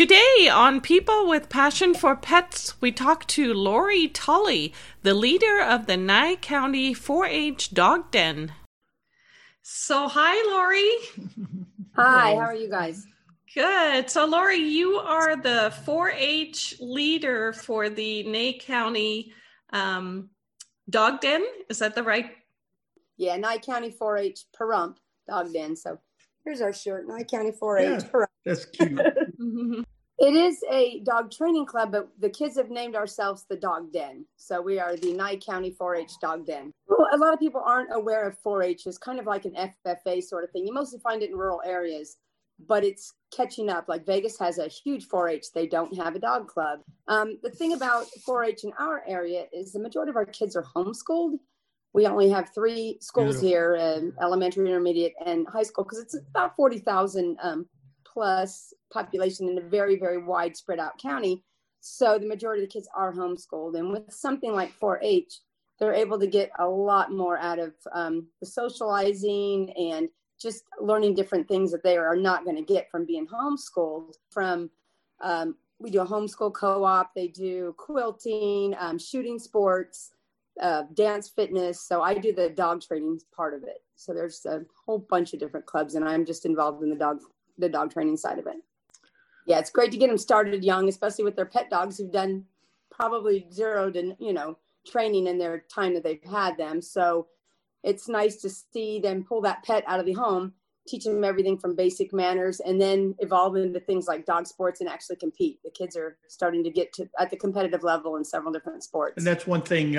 Today on People with Passion for Pets, we talk to Lori Tully, the leader of the Nye County 4-H Dog Den. So, hi, Lori. Hi, how are you guys? Good. So, Lori, you are the 4-H leader for the Nye County Dog Den. Is that the right? Yeah, Nye County 4-H Pahrump Dog Den. So, here's our shirt, Nye County 4-H Pahrump. That's cute. It is a dog training club, but the kids have named ourselves the Dog Den. So we are the Nye County 4-H Dog Den. Well, a lot of people aren't aware of 4-H. It's kind of like an FFA sort of thing. You mostly find it in rural areas, but it's catching up. Like Vegas has a huge 4-H. They don't have a dog club. The thing about 4-H in our area is the majority of our kids are homeschooled. We only have three schools here, elementary, intermediate, and high school, because it's about 40,000 plus population in a very, very widespread out county. So the majority of the kids are homeschooled. And with something like 4-H, they're able to get a lot more out of the socializing and just learning different things that they are not going to get from being homeschooled. From we do a homeschool co-op, they do quilting, shooting sports, dance, fitness. So I do the dog training part of it. So there's a whole bunch of different clubs, and I'm just involved in the dog training side of it. Yeah, it's great to get them started young, especially with their pet dogs who've done probably zero to, training in their time that they've had them. So it's nice to see them pull that pet out of the home, teach them everything from basic manners, and then evolve into things like dog sports and actually compete. The kids are starting to get to at the competitive level in several different sports. And that's one thing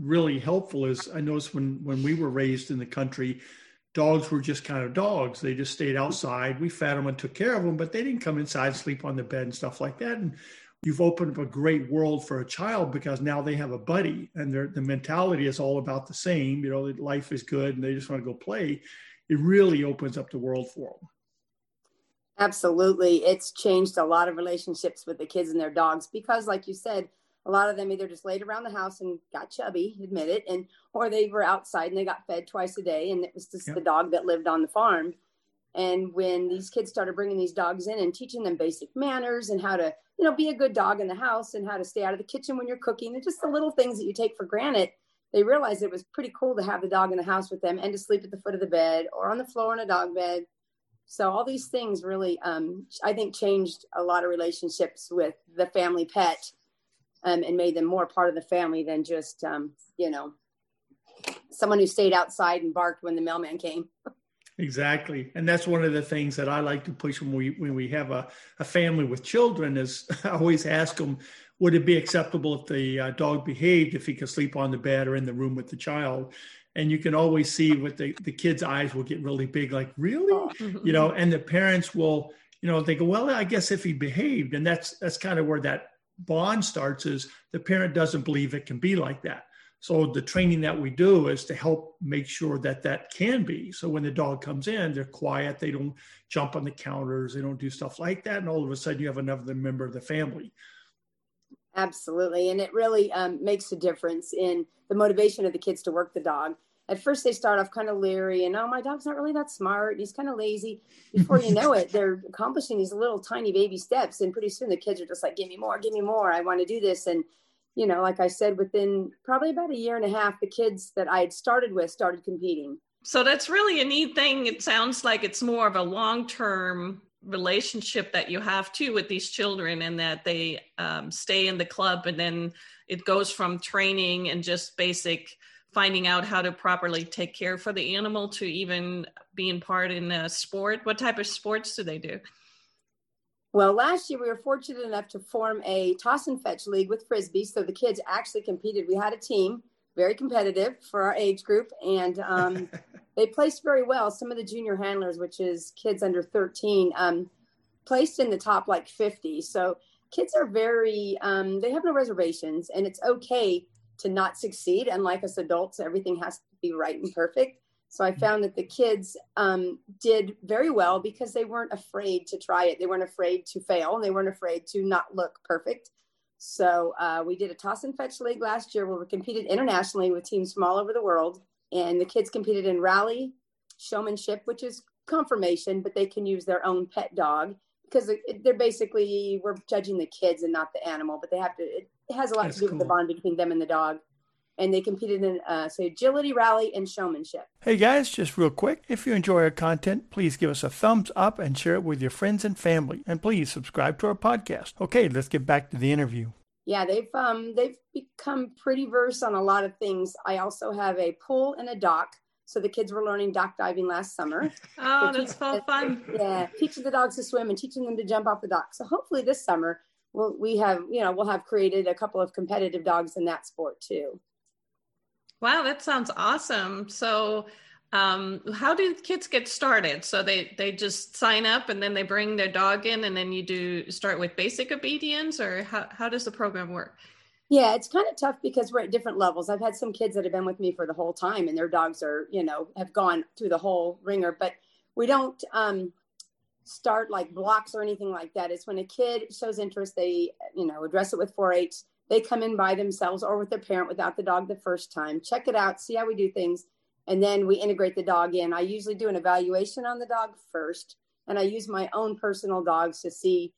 really helpful is I noticed when we were raised in the country, dogs were just kind of dogs. They just stayed outside. We fed them and took care of them, but they didn't come inside and sleep on the bed and stuff like that. And you've opened up a great world for a child because now they have a buddy and the mentality is all about the same. Life is good and they just want to go play. It really opens up the world for them. Absolutely. It's changed a lot of relationships with the kids and their dogs because, like you said, a lot of them either just laid around the house and got chubby, admit it, or they were outside and they got fed twice a day, and it was just the dog that lived on the farm. And when these kids started bringing these dogs in and teaching them basic manners and how to, be a good dog in the house and how to stay out of the kitchen when you're cooking and just the little things that you take for granted, they realized it was pretty cool to have the dog in the house with them and to sleep at the foot of the bed or on the floor in a dog bed. So all these things really, I think, changed a lot of relationships with the family pet. And made them more part of the family than just, someone who stayed outside and barked when the mailman came. Exactly. And that's one of the things that I like to push when we have a family with children is I always ask them, would it be acceptable if the dog behaved if he could sleep on the bed or in the room with the child? And you can always see with the kid's eyes will get really big, like, really? And the parents will, they go, well, I guess if he behaved. And that's kind of where that bond starts is the parent doesn't believe it can be like that. So the training that we do is to help make sure that can be. So when the dog comes in, they're quiet. They don't jump on the counters. They don't do stuff like that. And all of a sudden you have another member of the family. Absolutely. And it really makes a difference in the motivation of the kids to work the dog. At first, they start off kind of leery and, oh, my dog's not really that smart. And he's kind of lazy. Before you know it, they're accomplishing these little tiny baby steps. And pretty soon the kids are just like, give me more. I want to do this. And, like I said, within probably about a year and a half, the kids that I had started with started competing. So that's really a neat thing. It sounds like it's more of a long-term relationship that you have too with these children, and that they stay in the club. And then it goes from training and just basic finding out how to properly take care for the animal to even being part in a sport. What type of sports do they do? Well, last year we were fortunate enough to form a toss and fetch league with Frisbee. So the kids actually competed. We had a team, very competitive for our age group, and they placed very well. Some of the junior handlers, which is kids under 13, placed in the top like 50. So kids are very, they have no reservations, and it's okay to not succeed. And like us adults, everything has to be right and perfect. So I found that the kids did very well because they weren't afraid to try it. They weren't afraid to fail. They weren't afraid to not look perfect. So we did a toss and fetch league last year where we competed internationally with teams from all over the world. And the kids competed in rally, showmanship, which is confirmation, but they can use their own pet dog, because they're basically, we're judging the kids and not the animal, but they have to, it has a lot to do with the bond between them and the dog. And they competed in agility, rally, and showmanship. Hey guys, just real quick, if you enjoy our content, please give us a thumbs up and share it with your friends and family. And please subscribe to our podcast. Okay, let's get back to the interview. Yeah, they've become pretty versed on a lot of things. I also have a pool and a dock. So the kids were learning dock diving last summer. Oh, that's fun. Yeah, teaching the dogs to swim and teaching them to jump off the dock. So hopefully this summer, we'll have created a couple of competitive dogs in that sport too. Wow, that sounds awesome. So how do kids get started? So they just sign up and then they bring their dog in and then you start with basic obedience, or how does the program work? Yeah, it's kind of tough because we're at different levels. I've had some kids that have been with me for the whole time and their dogs are, have gone through the whole ringer, but we don't start like blocks or anything like that. It's when a kid shows interest, they, address it with 4-H. They come in by themselves or with their parent without the dog the first time, check it out, see how we do things. And then we integrate the dog in. I usually do an evaluation on the dog first. And I use my own personal dogs to see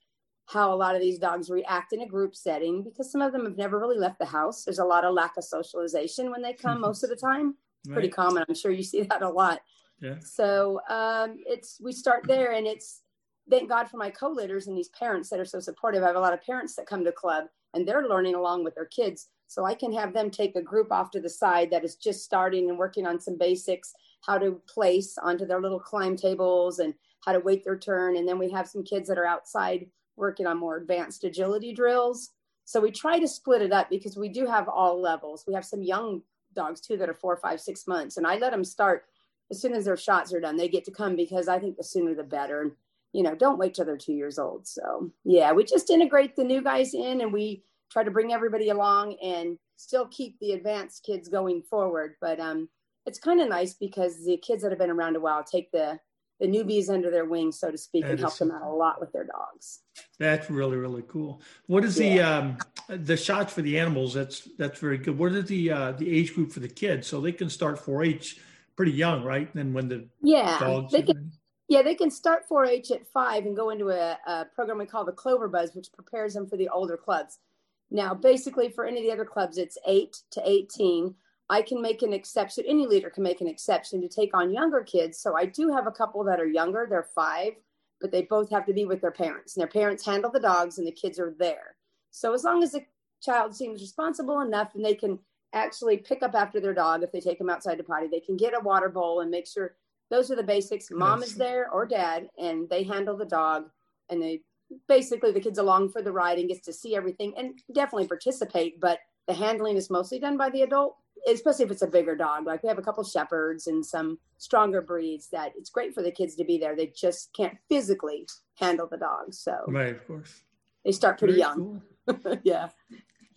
how a lot of these dogs react in a group setting, because some of them have never really left the house. There's a lot of lack of socialization when they come most of the time. Right. Pretty common. I'm sure you see that a lot. Yeah. So we start there, and it's thank God for my co-litters and these parents that are so supportive. I have a lot of parents that come to club and they're learning along with their kids. So I can have them take a group off to the side that is just starting and working on some basics, how to place onto their little climb tables and how to wait their turn. And then we have some kids that are outside working on more advanced agility drills. So we try to split it up because we do have all levels. We have some young dogs too that are 4, 5, 6 months. And I let them start as soon as their shots are done. They get to come because I think the sooner the better. And don't wait till they're 2 years old. So yeah, we just integrate the new guys in and we try to bring everybody along and still keep the advanced kids going forward. But it's kind of nice because the kids that have been around a while take the newbies under their wing, so to speak, and help them out a lot with their dogs. That's really, really cool. What is the shots for the animals? That's very good. What is the age group for the kids? So they can start 4-H pretty young, right? And when the dogs... They can start 4-H at 5 and go into a program we call the Clover Buds, which prepares them for the older clubs. Now, basically, for any of the other clubs, it's 8 to 18. I can make an exception. Any leader can make an exception to take on younger kids. So I do have a couple that are younger. They're 5, but they both have to be with their parents. And their parents handle the dogs, and the kids are there. So as long as the child seems responsible enough and they can actually pick up after their dog, if they take them outside to potty, they can get a water bowl and make sure. Those are the basics. Mom is there or dad, and they handle the dog, and they basically the kid's along for the ride and gets to see everything and definitely participate. But the handling is mostly done by the adult, especially if it's a bigger dog. Like we have a couple shepherds and some stronger breeds that it's great for the kids to be there. They just can't physically handle the dog. So right, of course, they start pretty young. Cool. Yeah.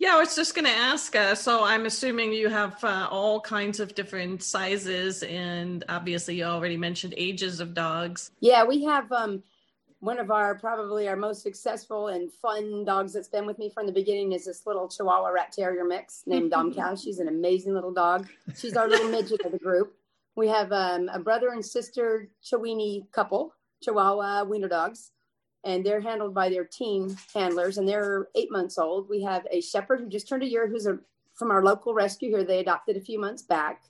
Yeah, I was just going to ask, so I'm assuming you have all kinds of different sizes, and obviously you already mentioned ages of dogs. Yeah, we have one of our most successful and fun dogs that's been with me from the beginning is this little Chihuahua Rat Terrier mix named Dom Cal. She's an amazing little dog. She's our little midget of the group. We have a brother and sister Chihuini couple, Chihuahua wiener dogs. And they're handled by their team handlers, and they're 8 months old. We have a shepherd who just turned a year, who's from our local rescue here. They adopted a few months back.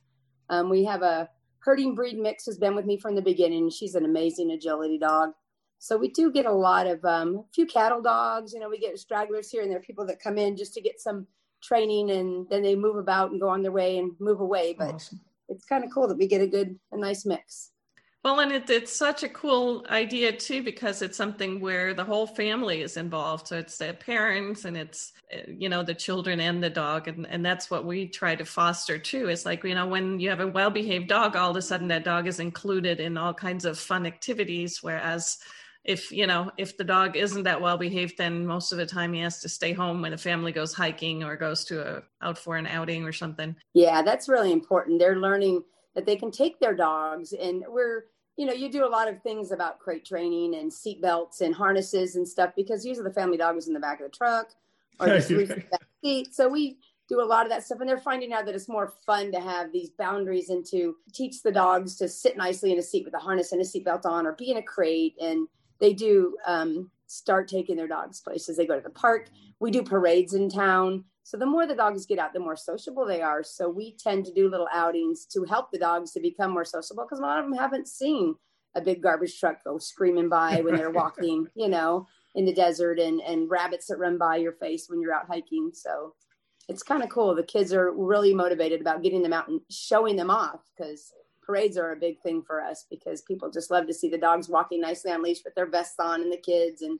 We have a herding breed mix who's been with me from the beginning. She's an amazing agility dog. So we do get a lot of a few cattle dogs. We get stragglers here, and there are people that come in just to get some training, and then they move about and go on their way and move away. But Awesome. It's kind of cool that we get a nice mix. Well, and it's such a cool idea too, because it's something where the whole family is involved. So it's the parents and it's, the children and the dog. And that's what we try to foster too. It's like, when you have a well-behaved dog, all of a sudden that dog is included in all kinds of fun activities. Whereas if the dog isn't that well-behaved, then most of the time he has to stay home when the family goes hiking or goes to out for an outing or something. Yeah, that's really important. They're learning that they can take their dogs, and you do a lot of things about crate training and seat belts and harnesses and stuff, because usually the family dog was in the back of the truck or just reaching the back seat. So we do a lot of that stuff, and they're finding out that it's more fun to have these boundaries and to teach the dogs to sit nicely in a seat with a harness and a seat belt on, or be in a crate and they do start taking their dogs places. They go to the park. We do parades in town. So the more the dogs get out, the more sociable they are. So we tend to do little outings to help the dogs to become more sociable, because a lot of them haven't seen a big garbage truck go screaming by when they're walking, you know, in the desert, and rabbits that run by your face when you're out hiking. So it's kind of cool. The kids are really motivated about getting them out and showing them off, because parades are a big thing for us, because people just love to see the dogs walking nicely on leash with their vests on and the kids. And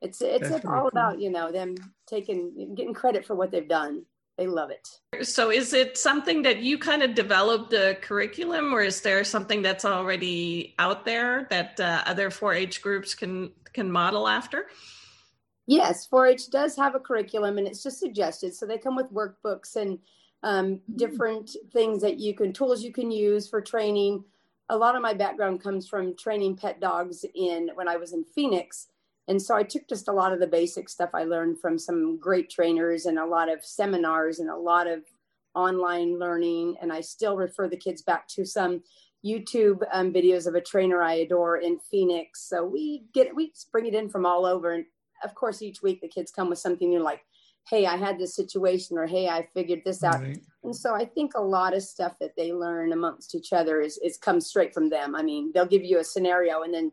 it's all about, you know, them getting credit for what they've done. They love it. So is it something that you kind of developed the curriculum, or is there something that's already out there that other 4-H groups can model after? Yes, 4-H does have a curriculum, and it's just suggested. So they come with workbooks and different things that you can, tools you can use for training. A lot of my background comes from training pet dogs when I was in Phoenix. And so I took just a lot of the basic stuff I learned from some great trainers and a lot of seminars and a lot of online learning. And I still refer the kids back to some YouTube videos of a trainer I adore in Phoenix. So we bring it in from all over. And of course, each week the kids come with something new, like, hey, I had this situation, or hey, I figured this out. Right. And so I think a lot of stuff that they learn amongst each other is comes straight from them. I mean, they'll give you a scenario, and then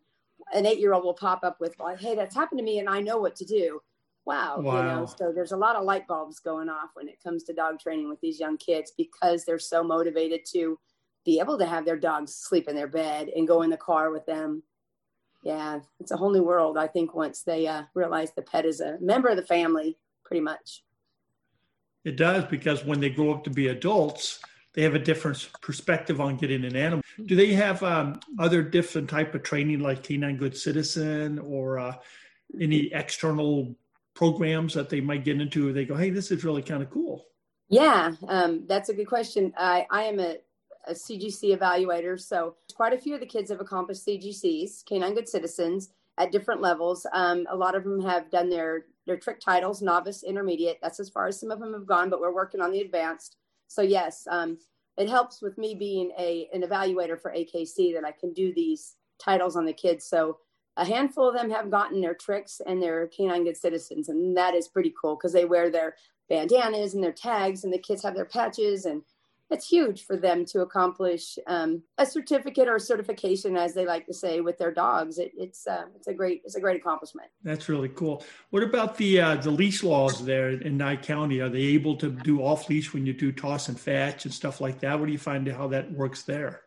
an 8-year-old will pop up with, like, hey, that's happened to me and I know what to do. Wow. You know, so there's a lot of light bulbs going off when it comes to dog training with these young kids, because they're so motivated to be able to have their dogs sleep in their bed and go in the car with them. Yeah. It's a whole new world, I think, once they realize the pet is a member of the family, pretty much. It does, because when they grow up to be adults, they have a different perspective on getting an animal. Do they have other different type of training, like Canine Good Citizen, or any external programs that they might get into? Where they go, hey, this is really kind of cool. Yeah, that's a good question. I am a CGC evaluator, so quite a few of the kids have accomplished CGCs, Canine Good Citizens, at different levels. A lot of them have done their trick titles, novice, intermediate. That's as far as some of them have gone, but we're working on the advanced. So yes, it helps with me being an evaluator for AKC that I can do these titles on the kids. So a handful of them have gotten their tricks and their Canine Good Citizens. And that is pretty cool, because they wear their bandanas and their tags, and the kids have their patches. And it's huge for them to accomplish a certificate, or a certification, as they like to say, with their dogs. It's a great accomplishment. That's really cool. What about the leash laws there in Nye County? Are they able to do off leash when you do toss and fetch and stuff like that? What do you find how that works there?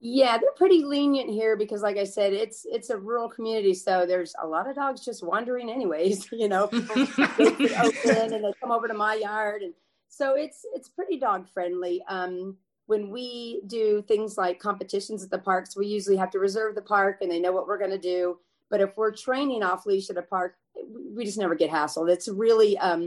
Yeah, they're pretty lenient here, because, like I said, it's a rural community, so there's a lot of dogs just wandering anyways. You know, people open and they come over to my yard. And so it's pretty dog friendly. When we do things like competitions at the parks, we usually have to reserve the park, and they know what we're going to do. But if we're training off leash at a park, we just never get hassled. It's really a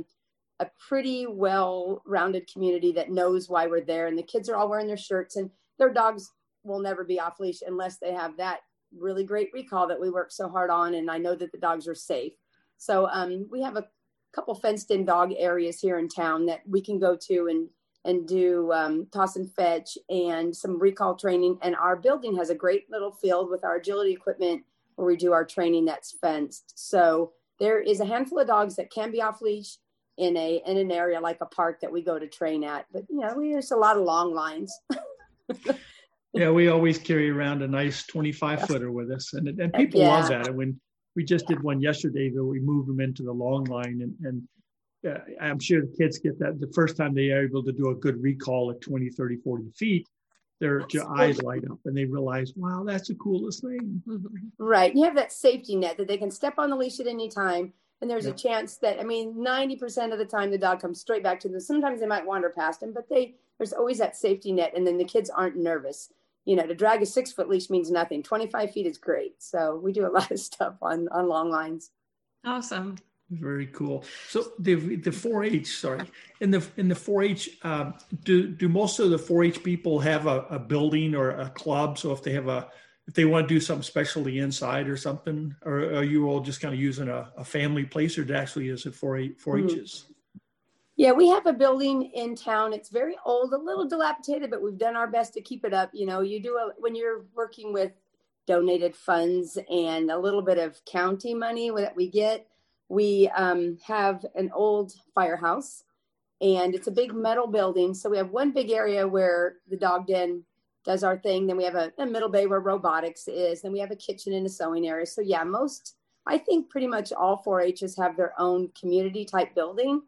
pretty well-rounded community that knows why we're there. And the kids are all wearing their shirts, and their dogs will never be off leash unless they have that really great recall that we work so hard on. And I know that the dogs are safe. So we have a couple fenced in dog areas here in town that we can go to and do toss and fetch and some recall training. And our building has a great little field with our agility equipment where we do our training that's fenced. So there is a handful of dogs that can be off leash in an area like a park that we go to train at. But, you know, there's a lot of long lines. Yeah, we always carry around a nice 25-footer with us. And people love that. And when we just did one yesterday that we moved them into the long line, and I'm sure the kids get that the first time they are able to do a good recall at 20, 30, 40 feet, their eyes light up and they realize, wow, that's the coolest thing. Right. You have that safety net that they can step on the leash at any time. And there's a chance that, 90% of the time the dog comes straight back to them. Sometimes they might wander past them, but there's always that safety net. And then the kids aren't nervous. You know, to drag a 6-foot leash means nothing. 25 feet is great. So we do a lot of stuff on long lines. Awesome. Very cool. So the 4-H, in the 4-H, do most of the 4-H people have a building or a club? So if they have if they want to do something specially inside or something, or are you all just kind of using a family place, or actually is it 4-H's? Yeah, we have a building in town. It's very old, a little dilapidated, but we've done our best to keep it up. You know, when you're working with donated funds and a little bit of county money that we get. We have an old firehouse, and it's a big metal building. So we have one big area where the dog den does our thing. Then we have a middle bay where robotics is. Then we have a kitchen and a sewing area. So yeah, most, I think pretty much all 4-H's have their own community type building.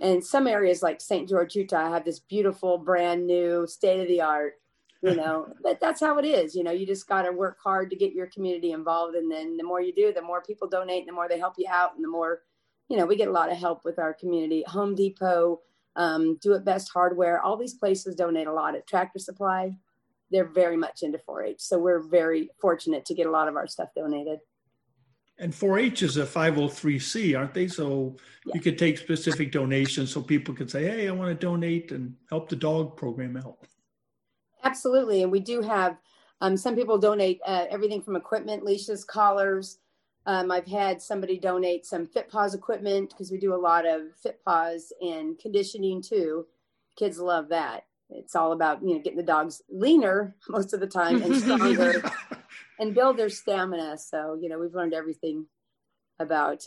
And some areas like St. George, Utah have this beautiful, brand new, state-of-the-art, you know, but that's how it is. You know, you just got to work hard to get your community involved. And then the more you do, the more people donate, and the more they help you out, and the more, you know, we get a lot of help with our community. Home Depot, Do It Best Hardware, all these places donate a lot. At Tractor Supply, they're very much into 4-H. So we're very fortunate to get a lot of our stuff donated. And 4-H is a 501c3, aren't they? So yeah, you could take specific donations so people could say, hey, I want to donate and help the dog program out. Absolutely. And we do have some people donate everything from equipment, leashes, collars. I've had somebody donate some FitPaws equipment because we do a lot of FitPaws and conditioning too. Kids love that. It's all about, you know, getting the dogs leaner most of the time and stronger and build their stamina. So, you know, we've learned everything about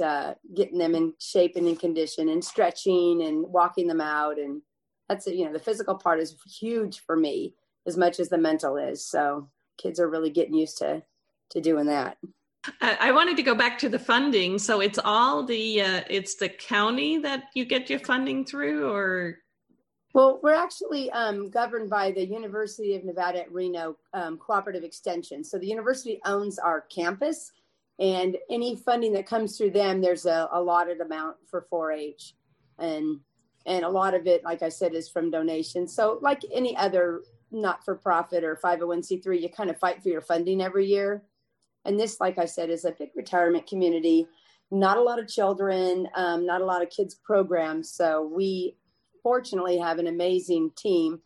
getting them in shape and in condition and stretching and walking them out. And that's it. You know, the physical part is huge for me as much as the mental is. So kids are really getting used to doing that. I wanted to go back to the funding. So it's all the, it's the county that you get your funding through, or? Well, we're actually governed by the University of Nevada at Reno Cooperative Extension. So the university owns our campus, and any funding that comes through them, there's a allotted amount for 4-H. And a lot of it, like I said, is from donations. So like any other not-for-profit or 501c3, you kind of fight for your funding every year. And this, like I said, is a big retirement community, not a lot of children, not a lot of kids programs. So we fortunately have an amazing team,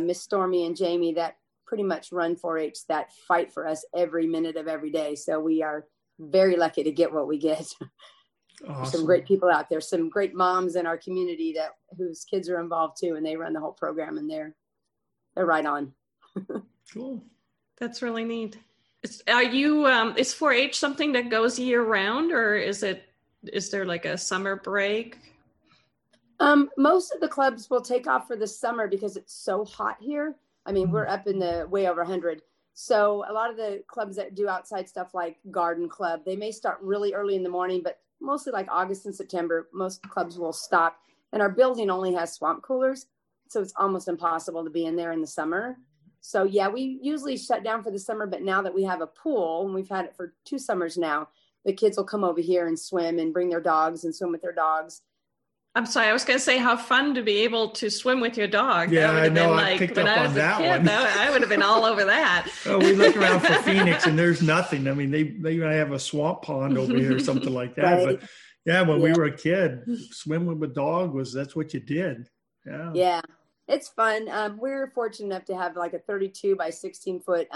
Miss Stormy and Jamie, that pretty much run 4-H, that fight for us every minute of every day. So we are very lucky to get what we get. Awesome. Some great people out there, some great moms in our community that whose kids are involved too, and they run the whole program, and they're right on. Cool. That's really neat. Are you, is 4-H something that goes year round, or is there like a summer break? Most of the clubs will take off for the summer because it's so hot here. I mean, we're up in the way over 100. So a lot of the clubs that do outside stuff like garden club, they may start really early in the morning, but mostly like August and September, most clubs will stop. And our building only has swamp coolers, so it's almost impossible to be in there in the summer. So yeah, we usually shut down for the summer, but now that we have a pool, and we've had it for 2 summers now, the kids will come over here and swim and bring their dogs and swim with their dogs. I'm sorry, I was going to say how fun to be able to swim with your dog. Yeah, I know. Like, I picked up on that kid, one. I would have been all over that. Oh, we look around for Phoenix and there's nothing. I mean, they have a swamp pond over here or something like that. Right. But yeah, when we were a kid, swimming with a dog that's what you did. Yeah. Yeah. It's fun. We're fortunate enough to have like a 32 by 16 foot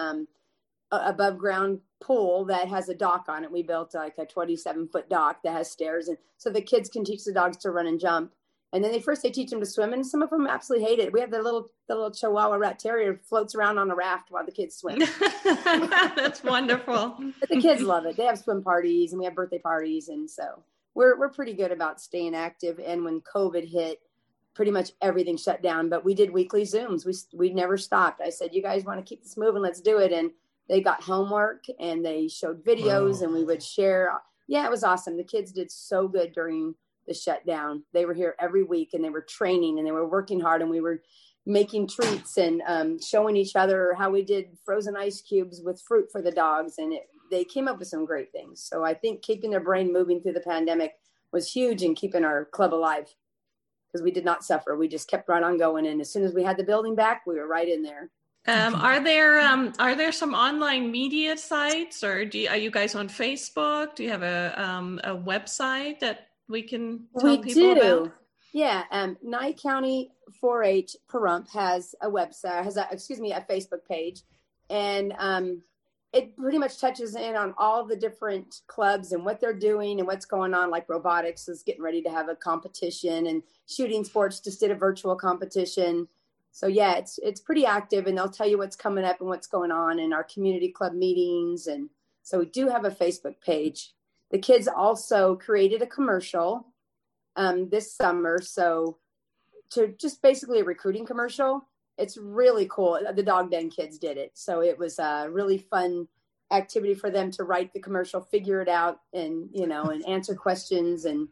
above ground pool that has a dock on it. We built like a 27 foot dock that has stairs. And so the kids can teach the dogs to run and jump. And then they teach them to swim. And some of them absolutely hate it. We have the little Chihuahua rat terrier floats around on a raft while the kids swim. That's wonderful. But the kids love it. They have swim parties and we have birthday parties. And so we're pretty good about staying active. And when COVID hit, pretty much everything shut down, but we did weekly Zooms. We never stopped. I said, you guys want to keep this moving? Let's do it. And they got homework and they showed videos. Wow. And we would share. Yeah, it was awesome. The kids did so good during the shutdown. They were here every week and they were training and they were working hard, and we were making treats and showing each other how we did frozen ice cubes with fruit for the dogs. And they came up with some great things. So I think keeping their brain moving through the pandemic was huge in keeping our club alive, because we did not suffer. We just kept right on going. And as soon as we had the building back, we were right in there. Are there some online media sites, or are you guys on Facebook? Do you have a website that we can tell people about? Yeah. Nye County 4-H Pahrump has a website, a Facebook page. And it pretty much touches in on all the different clubs and what they're doing and what's going on. Like robotics is getting ready to have a competition, and shooting sports just did a virtual competition. So yeah, it's pretty active, and they'll tell you what's coming up and what's going on in our community club meetings. And so we do have a Facebook page. The kids also created a commercial this summer. So to just basically a recruiting commercial. It's really cool. The Dog Den kids did it. So it was a really fun activity for them to write the commercial, figure it out, and, you know, and answer questions. And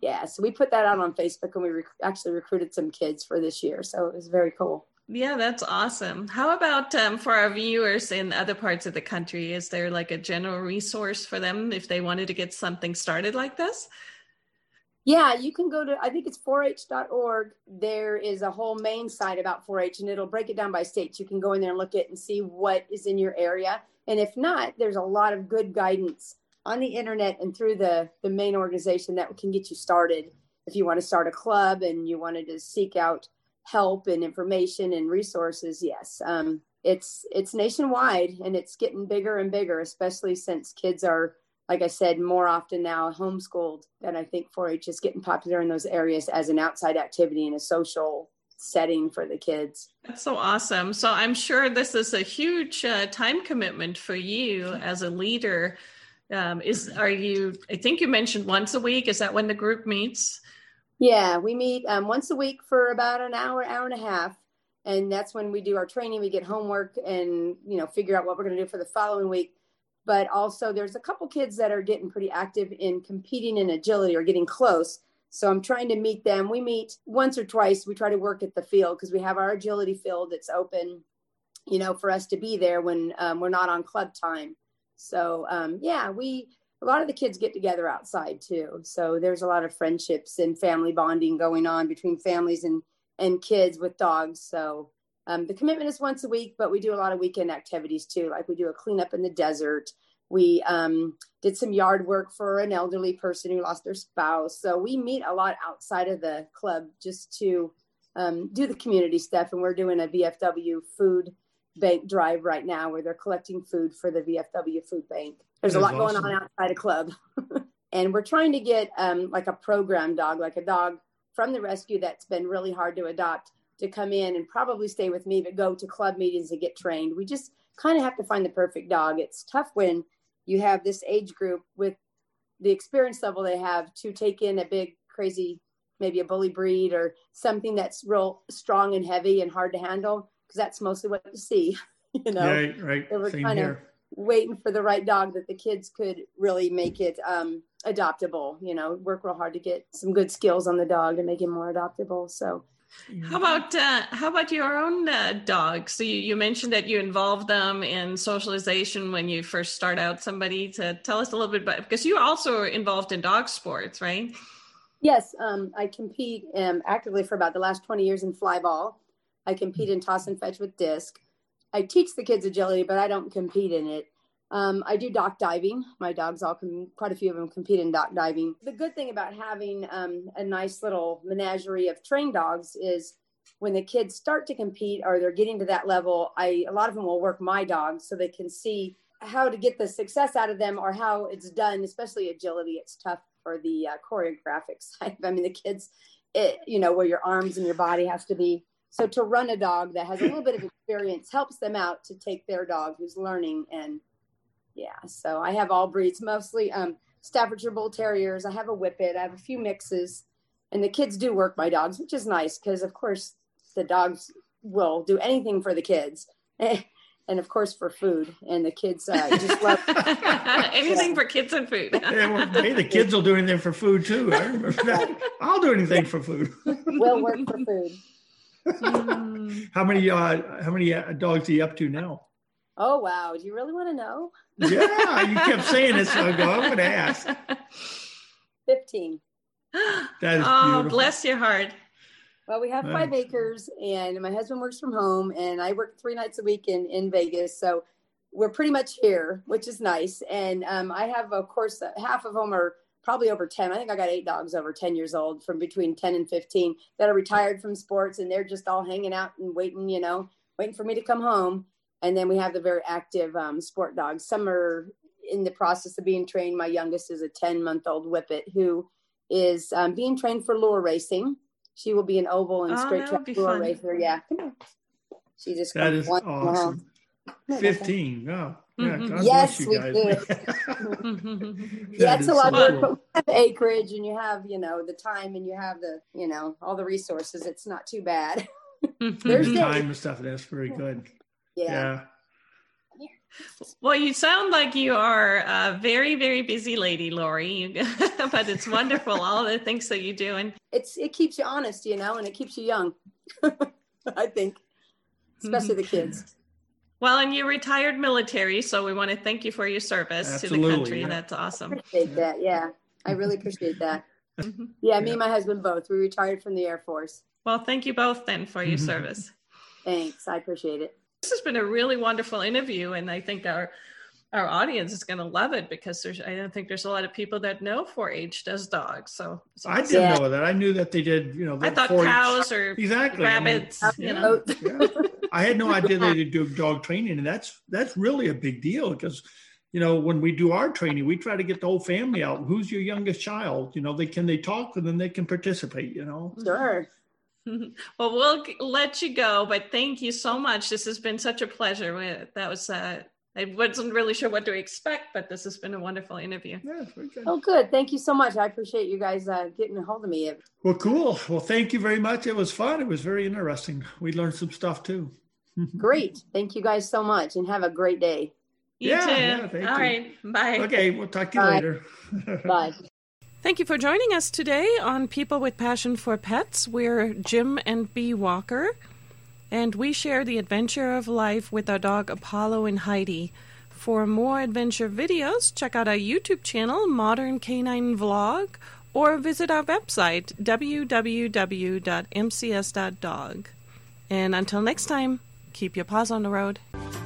yeah, so we put that out on Facebook, and we actually recruited some kids for this year. So it was very cool. Yeah, that's awesome. How about for our viewers in other parts of the country, is there like a general resource for them if they wanted to get something started like this? Yeah, you can go to, I think it's 4h.org. There is a whole main site about 4-H, and it'll break it down by states. You can go in there and look at it and see what is in your area. And if not, there's a lot of good guidance on the internet and through the main organization that can get you started. If you want to start a club and you wanted to seek out help and information and resources, yes. It's nationwide, and it's getting bigger and bigger, especially since kids are, like I said, more often now homeschooled. And I think 4-H is getting popular in those areas as an outside activity and a social setting for the kids. That's so awesome. So I'm sure this is a huge time commitment for you as a leader. I think you mentioned once a week. Is that when the group meets? Yeah, we meet once a week for about an hour, hour and a half. And that's when we do our training. We get homework and, you know, figure out what we're going to do for the following week. But also there's a couple kids that are getting pretty active in competing in agility or getting close. So I'm trying to meet them. We meet once or twice. We try to work at the field because we have our agility field that's open, you know, for us to be there when we're not on club time. So a lot of the kids get together outside too. So there's a lot of friendships and family bonding going on between families and kids with dogs. So the commitment is once a week, but we do a lot of weekend activities too. Like we do a cleanup in the desert. We did some yard work for an elderly person who lost their spouse. So we meet a lot outside of the club just to do the community stuff. And we're doing a VFW food bank drive right now where they're collecting food for the VFW food bank. There's a lot awesome. Going on outside of club. And we're trying to get like a program dog, like a dog from the rescue that's been really hard to adopt, to come in and probably stay with me, but go to club meetings and get trained. We just kind of have to find the perfect dog. It's tough when you have this age group with the experience level they have to take in a big, crazy, maybe a bully breed or something that's real strong and heavy and hard to handle, because that's mostly what you see, you know. Right. So we're kind of waiting for the right dog that the kids could really make it adoptable, you know, work real hard to get some good skills on the dog to make him more adoptable. So How about your own dog? So you mentioned that you involve them in socialization when you first start out somebody. To tell us a little bit about, because you also are involved in dog sports, right? Yes, I compete actively for about the last 20 years in fly ball. I compete in toss and fetch with disc. I teach the kids agility, but I don't compete in it. I do dock diving. My dogs, quite a few of them compete in dock diving. The good thing about having a nice little menagerie of trained dogs is when the kids start to compete or they're getting to that level, a lot of them will work my dogs so they can see how to get the success out of them or how it's done, especially agility. It's tough for the choreographic side. I mean, the kids, you know, where your arms and your body has to be. So to run a dog that has a little bit of experience helps them out to take their dog who's learning. And yeah, so I have all breeds, mostly Staffordshire Bull Terriers. I have a Whippet. I have a few mixes, and the kids do work my dogs, which is nice because, of course, the dogs will do anything for the kids, and of course for food. And the kids just love anything for kids and food. Hey, the kids will do anything for food too. I remember that. I'll do anything for food. We'll work for food. How many dogs are you up to now? Oh, wow. Do you really want to know? Yeah, you kept saying this. So I go, I'm going to ask. 15. That is beautiful. Bless your heart. Well, we have 5 acres, and my husband works from home, and I work 3 nights a week in Vegas. So we're pretty much here, which is nice. And I have, of course, half of them are probably over 10. I think I got 8 dogs over 10 years old, from between 10 and 15, that are retired from sports, and they're just all hanging out and waiting, you know, waiting for me to come home. And then we have the very active sport dogs. Some are in the process of being trained. My youngest is a 10-month-old Whippet who is being trained for lure racing. She will be an oval and straight track bull racer. Yeah. She just that is awesome. 15. Oh, yeah, God yes, we guys. Do. Yeah, it's a lot of work, but we have acreage and you have, you know, the time and you have the, you know, all the resources. It's not too bad. There's time and stuff. That's very good. Yeah. Yeah. Well, you sound like you are a very, very busy lady, Lori, but it's wonderful. All the things that you do. And it keeps you honest, you know, and it keeps you young, I think, especially the kids. Well, and you're retired military, so we want to thank you for your service to the country. Yeah. That's awesome. I appreciate that. Yeah, I really appreciate that. Yeah, me and my husband both. We retired from the Air Force. Well, thank you both then for your service. Thanks. I appreciate it. This has been a really wonderful interview, and I think our audience is going to love it because I don't think there's a lot of people that know 4-H does dogs. So I didn't know that. I knew that they did. You know, I thought cows or rabbits. I mean, you know, I had no idea they do dog training, and that's really a big deal because, you know, when we do our training, we try to get the whole family out. Who's your youngest child? You know, they talk, and then they can participate. You know, sure. Well, we'll let you go, but thank you so much. This has been such a pleasure. That was I wasn't really sure what to expect, but this has been a wonderful interview. Yeah, very good. Oh, good. Thank you so much. I appreciate you guys getting a hold of me. Well, cool. Well, thank you very much. It was fun. It was very interesting. We learned some stuff too. Great. Thank you guys so much and have a great day. You too. Yeah, all right. Bye. Okay. We'll talk to you later. Bye. Thank you for joining us today on People with Passion for Pets. We're Jim and Bee Walker. And we share the adventure of life with our dog Apollo and Heidi. For more adventure videos, check out our YouTube channel, Modern Canine Vlog, or visit our website, www.mcs.dog. And until next time, keep your paws on the road.